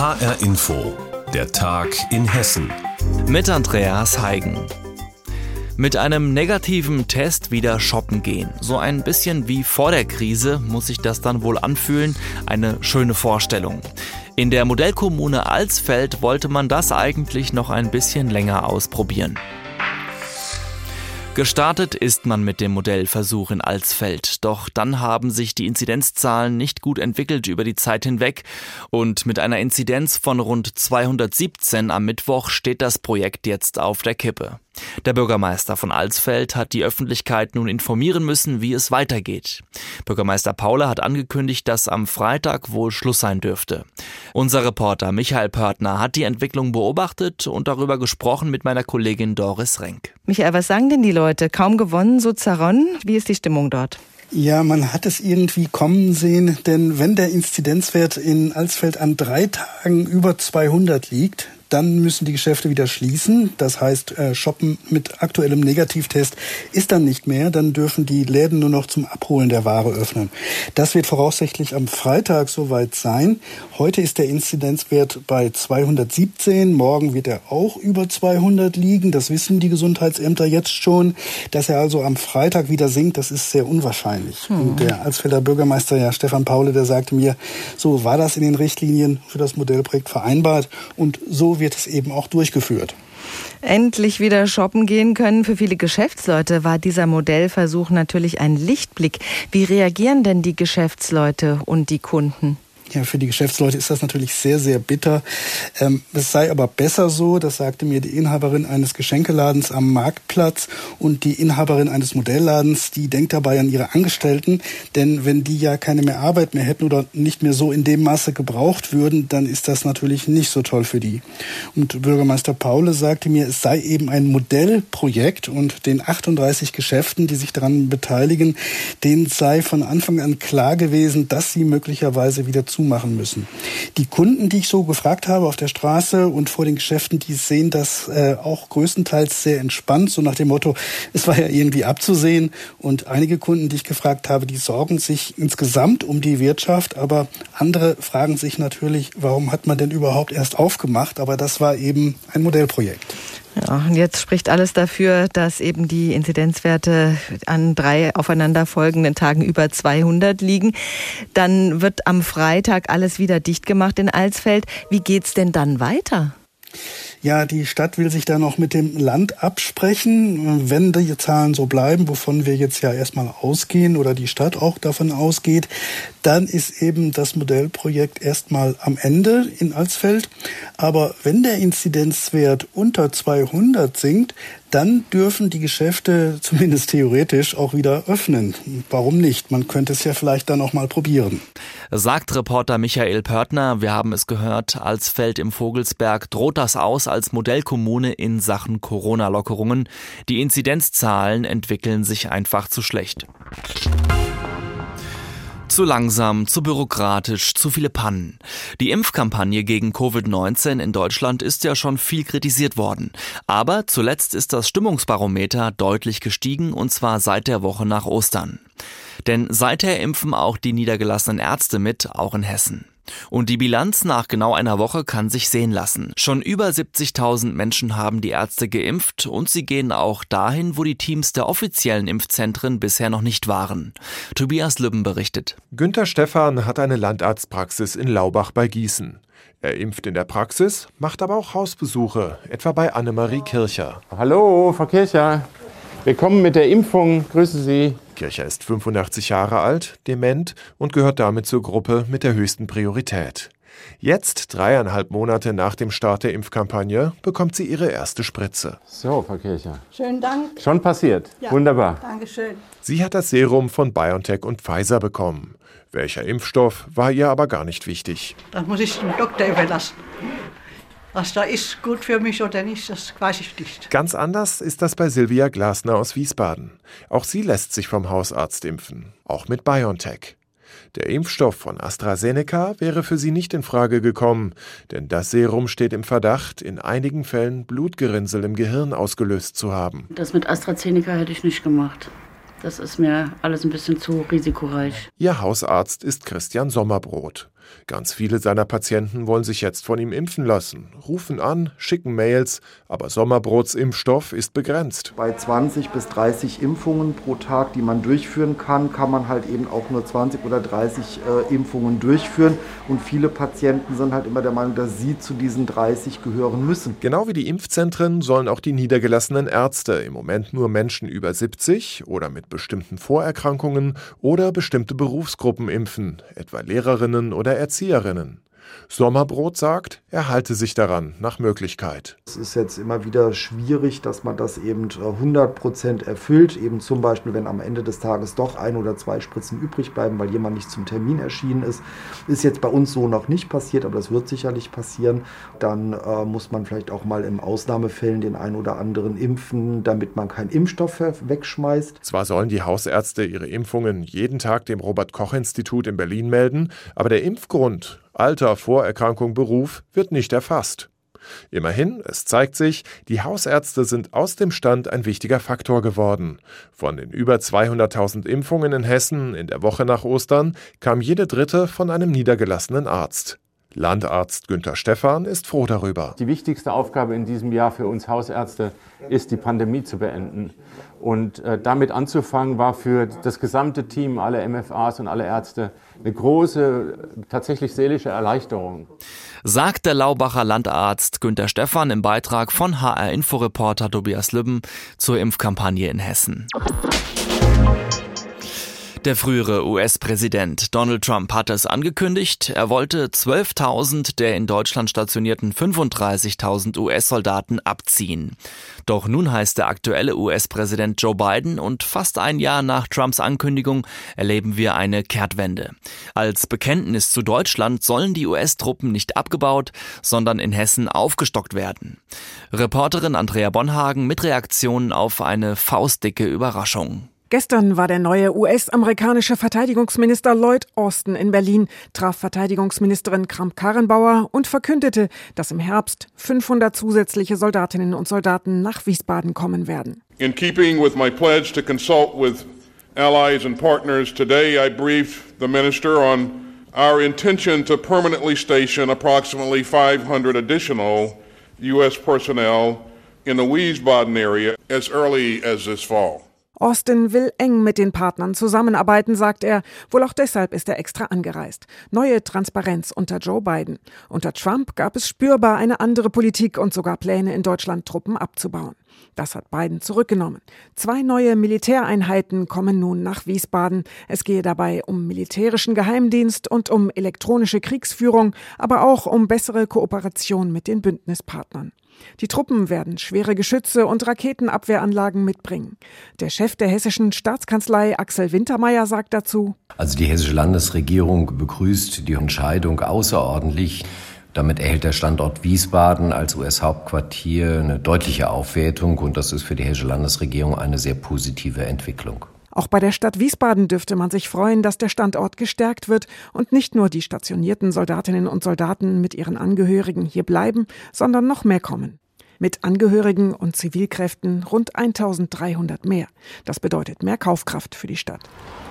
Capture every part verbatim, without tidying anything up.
H R-Info, der Tag in Hessen. Mit Andreas Heigen. Mit einem negativen Test wieder shoppen gehen. So ein bisschen wie vor der Krise muss sich das dann wohl anfühlen. Eine schöne Vorstellung. In der Modellkommune Alsfeld wollte man das eigentlich noch ein bisschen länger ausprobieren. Gestartet ist man mit dem Modellversuch in Alsfeld, doch dann haben sich die Inzidenzzahlen nicht gut entwickelt über die Zeit hinweg und mit einer Inzidenz von rund zweihundertsiebzehn am Mittwoch steht das Projekt jetzt auf der Kippe. Der Bürgermeister von Alsfeld hat die Öffentlichkeit nun informieren müssen, wie es weitergeht. Bürgermeister Paule hat angekündigt, dass am Freitag wohl Schluss sein dürfte. Unser Reporter Michael Pörtner hat die Entwicklung beobachtet und darüber gesprochen mit meiner Kollegin Doris Renk. Michael, was sagen denn die Leute? Kaum gewonnen, so zerronnen. Wie ist die Stimmung dort? Ja, man hat es irgendwie kommen sehen, denn wenn der Inzidenzwert in Alsfeld an drei Tagen über zweihundert liegt, dann müssen die Geschäfte wieder schließen. Das heißt, Shoppen mit aktuellem Negativtest ist dann nicht mehr. Dann dürfen die Läden nur noch zum Abholen der Ware öffnen. Das wird voraussichtlich am Freitag soweit sein. Heute ist der Inzidenzwert bei zweihundertsiebzehn. Morgen wird er auch über zweihundert liegen. Das wissen die Gesundheitsämter jetzt schon. Dass er also am Freitag wieder sinkt, das ist sehr unwahrscheinlich. Hm. Und der Alsfelder Bürgermeister, ja, Stefan Paule, der sagte mir, so war das in den Richtlinien für das Modellprojekt vereinbart. Und so wird es eben auch durchgeführt. Endlich wieder shoppen gehen können. Für viele Geschäftsleute war dieser Modellversuch natürlich ein Lichtblick. Wie reagieren denn die Geschäftsleute und die Kunden? Ja, für die Geschäftsleute ist das natürlich sehr, sehr bitter. Ähm, es sei aber besser so, das sagte mir die Inhaberin eines Geschenkeladens am Marktplatz und die Inhaberin eines Modellladens, die denkt dabei an ihre Angestellten, denn wenn die ja keine mehr Arbeit mehr hätten oder nicht mehr so in dem Maße gebraucht würden, dann ist das natürlich nicht so toll für die. Und Bürgermeister Paule sagte mir, es sei eben ein Modellprojekt und den achtunddreißig Geschäften, die sich daran beteiligen, denen sei von Anfang an klar gewesen, dass sie möglicherweise wieder zu machen müssen. Die Kunden, die ich so gefragt habe auf der Straße und vor den Geschäften, die sehen das äh, auch größtenteils sehr entspannt, so nach dem Motto, es war ja irgendwie abzusehen. Und einige Kunden, die ich gefragt habe, die sorgen sich insgesamt um die Wirtschaft, aber andere fragen sich natürlich, warum hat man denn überhaupt erst aufgemacht? Aber das war eben ein Modellprojekt. Ja, und jetzt spricht alles dafür, dass eben die Inzidenzwerte an drei aufeinanderfolgenden Tagen über zweihundert liegen. Dann wird am Freitag alles wieder dicht gemacht in Alsfeld. Wie geht's denn dann weiter? Ja, die Stadt will sich da noch mit dem Land absprechen. Wenn die Zahlen so bleiben, wovon wir jetzt ja erstmal ausgehen oder die Stadt auch davon ausgeht, dann ist eben das Modellprojekt erstmal am Ende in Alsfeld. Aber wenn der Inzidenzwert unter zweihundert sinkt, dann dürfen die Geschäfte zumindest theoretisch auch wieder öffnen. Warum nicht? Man könnte es ja vielleicht dann auch mal probieren. Sagt Reporter Michael Pörtner, wir haben es gehört, Alsfeld im Vogelsberg droht das aus als Modellkommune in Sachen Corona-Lockerungen. Die Inzidenzzahlen entwickeln sich einfach zu schlecht. Zu langsam, zu bürokratisch, zu viele Pannen. Die Impfkampagne gegen Covid neunzehn in Deutschland ist ja schon viel kritisiert worden. Aber zuletzt ist das Stimmungsbarometer deutlich gestiegen, und zwar seit der Woche nach Ostern. Denn seither impfen auch die niedergelassenen Ärzte mit, auch in Hessen. Und die Bilanz nach genau einer Woche kann sich sehen lassen. Schon über siebzigtausend Menschen haben die Ärzte geimpft und sie gehen auch dahin, wo die Teams der offiziellen Impfzentren bisher noch nicht waren. Tobias Lübben berichtet. Günter Stephan hat eine Landarztpraxis in Laubach bei Gießen. Er impft in der Praxis, macht aber auch Hausbesuche, etwa bei Annemarie Kircher. Hallo, Frau Kircher. Willkommen mit der Impfung. Grüße Sie. Kircher ist fünfundachtzig Jahre alt, dement und gehört damit zur Gruppe mit der höchsten Priorität. Jetzt, dreieinhalb Monate nach dem Start der Impfkampagne, bekommt sie ihre erste Spritze. So, Frau Kircher. Schönen Dank. Schon passiert. Ja, wunderbar. Dankeschön. Sie hat das Serum von BioNTech und Pfizer bekommen. Welcher Impfstoff war ihr aber gar nicht wichtig. Das muss ich dem Doktor überlassen. Was da ist gut für mich oder nicht, das weiß ich nicht. Ganz anders ist das bei Silvia Glasner aus Wiesbaden. Auch sie lässt sich vom Hausarzt impfen, auch mit BioNTech. Der Impfstoff von AstraZeneca wäre für sie nicht in Frage gekommen, denn das Serum steht im Verdacht, in einigen Fällen Blutgerinnsel im Gehirn ausgelöst zu haben. Das mit AstraZeneca hätte ich nicht gemacht. Das ist mir alles ein bisschen zu risikoreich. Ihr Hausarzt ist Christian Sommerbrot. Ganz viele seiner Patienten wollen sich jetzt von ihm impfen lassen, rufen an, schicken Mails, aber Sommerbrots Impfstoff ist begrenzt. Bei zwanzig bis dreißig Impfungen pro Tag, die man durchführen kann, kann man halt eben auch nur zwanzig oder dreißig äh, Impfungen durchführen. Und viele Patienten sind halt immer der Meinung, dass sie zu diesen dreißig gehören müssen. Genau wie die Impfzentren sollen auch die niedergelassenen Ärzte im Moment nur Menschen über siebzig oder mit bestimmten Vorerkrankungen oder bestimmte Berufsgruppen impfen, etwa Lehrerinnen oder Erzieherinnen. Sommerbrot sagt, er halte sich daran nach Möglichkeit. Es ist jetzt immer wieder schwierig, dass man das eben hundert Prozent erfüllt. Eben zum Beispiel, wenn am Ende des Tages doch ein oder zwei Spritzen übrig bleiben, weil jemand nicht zum Termin erschienen ist. Ist jetzt bei uns so noch nicht passiert, aber das wird sicherlich passieren. Dann äh, muss man vielleicht auch mal in Ausnahmefällen den einen oder anderen impfen, damit man keinen Impfstoff wegschmeißt. Zwar sollen die Hausärzte ihre Impfungen jeden Tag dem Robert-Koch-Institut in Berlin melden, aber der Impfgrund, Alter, Vorerkrankung, Beruf wird nicht erfasst. Immerhin, es zeigt sich, die Hausärzte sind aus dem Stand ein wichtiger Faktor geworden. Von den über zweihunderttausend Impfungen in Hessen in der Woche nach Ostern kam jede dritte von einem niedergelassenen Arzt. Landarzt Günter Stephan ist froh darüber. Die wichtigste Aufgabe in diesem Jahr für uns Hausärzte ist, die Pandemie zu beenden. Und äh, damit anzufangen war für das gesamte Team, alle M F As und alle Ärzte, eine große, tatsächlich seelische Erleichterung. Sagt der Laubacher Landarzt Günter Stephan im Beitrag von H R-Info-Reporter Tobias Lübben zur Impfkampagne in Hessen. Der frühere U S-Präsident Donald Trump hatte es angekündigt, er wollte zwölftausend der in Deutschland stationierten fünfunddreißigtausend U S-Soldaten abziehen. Doch nun heißt der aktuelle U S-Präsident Joe Biden und fast ein Jahr nach Trumps Ankündigung erleben wir eine Kehrtwende. Als Bekenntnis zu Deutschland sollen die U S-Truppen nicht abgebaut, sondern in Hessen aufgestockt werden. Reporterin Andrea Bonhagen mit Reaktionen auf eine faustdicke Überraschung. Gestern war der neue U S-amerikanische Verteidigungsminister Lloyd Austin in Berlin, traf Verteidigungsministerin Kramp-Karrenbauer und verkündete, dass im Herbst fünfhundert zusätzliche Soldatinnen und Soldaten nach Wiesbaden kommen werden. In keeping with my pledge to consult with allies and partners, today I briefed the minister on our intention to permanently station approximately five hundred additional U S personnel in the Wiesbaden area as early as this fall. Austin will eng mit den Partnern zusammenarbeiten, sagt er. Wohl auch deshalb ist er extra angereist. Neue Transparenz unter Joe Biden. Unter Trump gab es spürbar eine andere Politik und sogar Pläne, in Deutschland Truppen abzubauen. Das hat Biden zurückgenommen. Zwei neue Militäreinheiten kommen nun nach Wiesbaden. Es gehe dabei um militärischen Geheimdienst und um elektronische Kriegsführung, aber auch um bessere Kooperation mit den Bündnispartnern. Die Truppen werden schwere Geschütze und Raketenabwehranlagen mitbringen. Der Chef der hessischen Staatskanzlei Axel Wintermeyer sagt dazu: Also die hessische Landesregierung begrüßt die Entscheidung außerordentlich. Damit erhält der Standort Wiesbaden als U S-Hauptquartier eine deutliche Aufwertung und das ist für die hessische Landesregierung eine sehr positive Entwicklung. Auch bei der Stadt Wiesbaden dürfte man sich freuen, dass der Standort gestärkt wird und nicht nur die stationierten Soldatinnen und Soldaten mit ihren Angehörigen hier bleiben, sondern noch mehr kommen. Mit Angehörigen und Zivilkräften rund eintausenddreihundert mehr. Das bedeutet mehr Kaufkraft für die Stadt.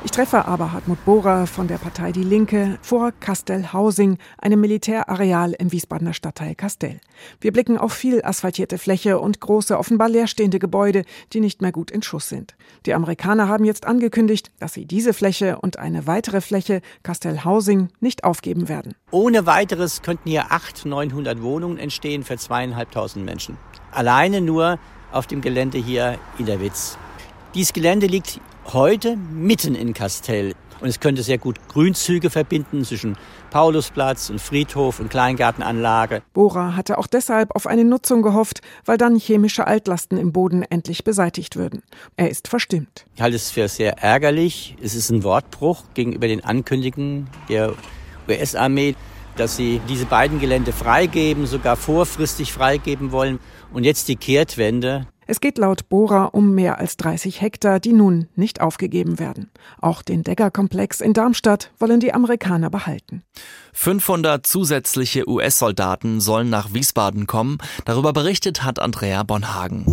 Ich treffe aber Hartmut Bohrer von der Partei Die Linke vor Castell-Housing, einem Militärareal im Wiesbadener Stadtteil Castell. Wir blicken auf viel asphaltierte Fläche und große, offenbar leerstehende Gebäude, die nicht mehr gut in Schuss sind. Die Amerikaner haben jetzt angekündigt, dass sie diese Fläche und eine weitere Fläche, Castell-Housing, nicht aufgeben werden. Ohne weiteres könnten hier achthundert, neunhundert Wohnungen entstehen für zweieinhalbtausend Menschen. Alleine nur auf dem Gelände hier in der Witz. Dieses Gelände liegt heute mitten in Castell. Und es könnte sehr gut Grünzüge verbinden zwischen Paulusplatz und Friedhof und Kleingartenanlage. Bohrer hatte auch deshalb auf eine Nutzung gehofft, weil dann chemische Altlasten im Boden endlich beseitigt würden. Er ist verstimmt. Ich halte es für sehr ärgerlich. Es ist ein Wortbruch gegenüber den Ankündigungen der U S-Armee, dass sie diese beiden Gelände freigeben, sogar vorfristig freigeben wollen. Und jetzt die Kehrtwende. Es geht laut Bohrer um mehr als dreißig Hektar, die nun nicht aufgegeben werden. Auch den Degger-Komplex in Darmstadt wollen die Amerikaner behalten. fünfhundert zusätzliche U S-Soldaten sollen nach Wiesbaden kommen. Darüber berichtet hat Andrea Bonhagen.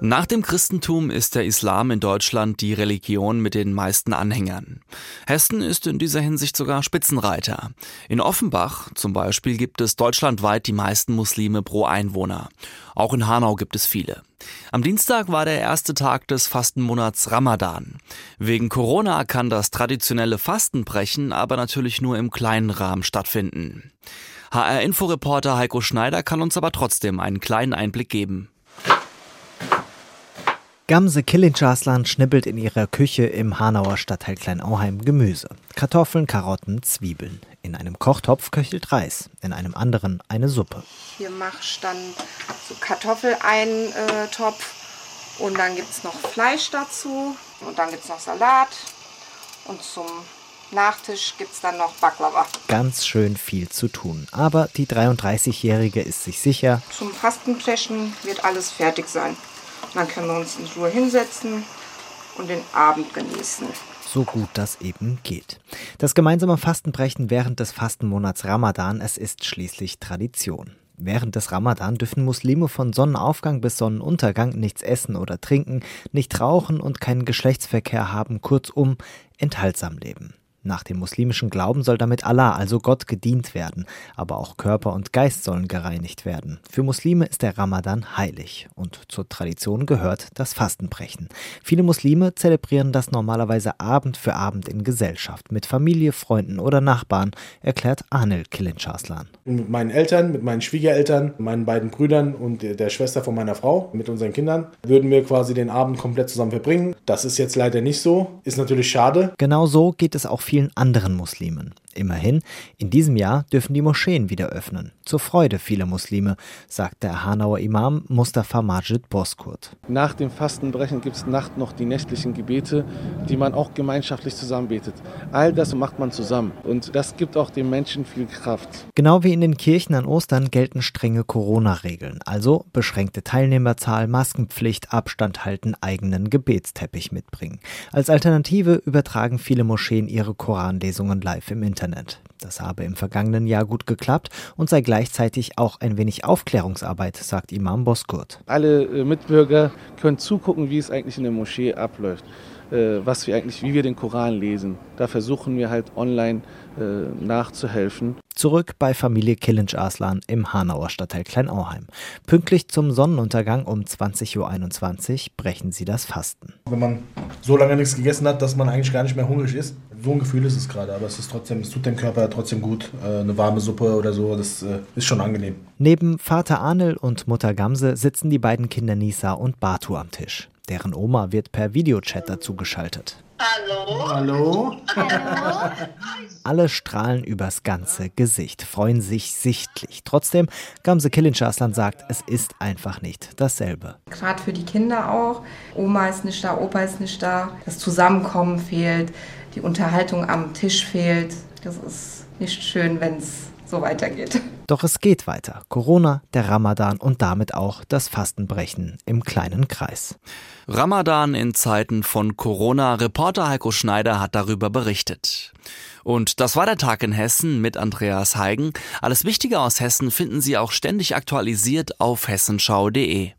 Nach dem Christentum ist der Islam in Deutschland die Religion mit den meisten Anhängern. Hessen ist in dieser Hinsicht sogar Spitzenreiter. In Offenbach zum Beispiel gibt es deutschlandweit die meisten Muslime pro Einwohner. Auch in Hanau gibt es viele. Am Dienstag war der erste Tag des Fastenmonats Ramadan. Wegen Corona kann das traditionelle Fastenbrechen aber natürlich nur im kleinen Rahmen stattfinden. H R-Info-Reporter Heiko Schneider kann uns aber trotzdem einen kleinen Einblick geben. Gamze Kılınçarslan schnippelt in ihrer Küche im Hanauer Stadtteil Kleinauheim Gemüse. Kartoffeln, Karotten, Zwiebeln. In einem Kochtopf köchelt Reis, in einem anderen eine Suppe. Hier machst du dann so Kartoffeleintopf und dann gibt es noch Fleisch dazu und dann gibt es noch Salat und zum Nachtisch gibt es dann noch Baklava. Ganz schön viel zu tun, aber die dreiunddreißigjährige ist sich sicher. Zum Fastenbrechen wird alles fertig sein. Dann können wir uns in Ruhe hinsetzen und den Abend genießen. So gut das eben geht. Das gemeinsame Fastenbrechen während des Fastenmonats Ramadan, es ist schließlich Tradition. Während des Ramadan dürfen Muslime von Sonnenaufgang bis Sonnenuntergang nichts essen oder trinken, nicht rauchen und keinen Geschlechtsverkehr haben, kurzum enthaltsam leben. Nach dem muslimischen Glauben soll damit Allah, also Gott, gedient werden. Aber auch Körper und Geist sollen gereinigt werden. Für Muslime ist der Ramadan heilig. Und zur Tradition gehört das Fastenbrechen. Viele Muslime zelebrieren das normalerweise Abend für Abend in Gesellschaft. Mit Familie, Freunden oder Nachbarn, erklärt Anil Kılınçarslan. Mit meinen Eltern, mit meinen Schwiegereltern, meinen beiden Brüdern und der Schwester von meiner Frau, mit unseren Kindern, würden wir quasi den Abend komplett zusammen verbringen. Das ist jetzt leider nicht so. Ist natürlich schade. Genau so geht es auch viel anderen Muslimen. Immerhin, in diesem Jahr dürfen die Moscheen wieder öffnen. Zur Freude vieler Muslime, sagt der Hanauer Imam Mustafa Macit Bozkurt. Nach dem Fastenbrechen gibt es nachts noch die nächtlichen Gebete, die man auch gemeinschaftlich zusammenbetet. All das macht man zusammen und das gibt auch den Menschen viel Kraft. Genau wie in den Kirchen an Ostern gelten strenge Corona-Regeln, also beschränkte Teilnehmerzahl, Maskenpflicht, Abstand halten, eigenen Gebetsteppich mitbringen. Als Alternative übertragen viele Moscheen ihre Koranlesungen live im Internet. Das habe im vergangenen Jahr gut geklappt und sei gleichzeitig auch ein wenig Aufklärungsarbeit, sagt Imam Bozkurt. Alle Mitbürger können zugucken, wie es eigentlich in der Moschee abläuft, was wir eigentlich, wie wir den Koran lesen. Da versuchen wir halt online nachzuhelfen. Zurück bei Familie Kılınçarslan im Hanauer Stadtteil Kleinauheim. Pünktlich zum Sonnenuntergang um zwanzig Uhr einundzwanzig brechen sie das Fasten. Wenn man so lange nichts gegessen hat, dass man eigentlich gar nicht mehr hungrig ist, so ein Gefühl ist es gerade. Aber es ist trotzdem, es tut dem Körper trotzdem gut. Eine warme Suppe oder so, das ist schon angenehm. Neben Vater Anil und Mutter Gamze sitzen die beiden Kinder Nisa und Batu am Tisch. Deren Oma wird per Videochat dazu geschaltet. Hallo. Hallo. Hallo. Alle strahlen übers ganze Gesicht, freuen sich sichtlich. Trotzdem, Gamze Kılınçarslan sagt, es ist einfach nicht dasselbe. Gerade für die Kinder auch. Oma ist nicht da, Opa ist nicht da. Das Zusammenkommen fehlt, die Unterhaltung am Tisch fehlt. Das ist nicht schön, wenn es so weitergeht. Doch es geht weiter. Corona, der Ramadan und damit auch das Fastenbrechen im kleinen Kreis. Ramadan in Zeiten von Corona. Reporter Heiko Schneider hat darüber berichtet. Und das war der Tag in Hessen mit Andreas Heigen. Alles Wichtige aus Hessen finden Sie auch ständig aktualisiert auf hessenschau punkt de.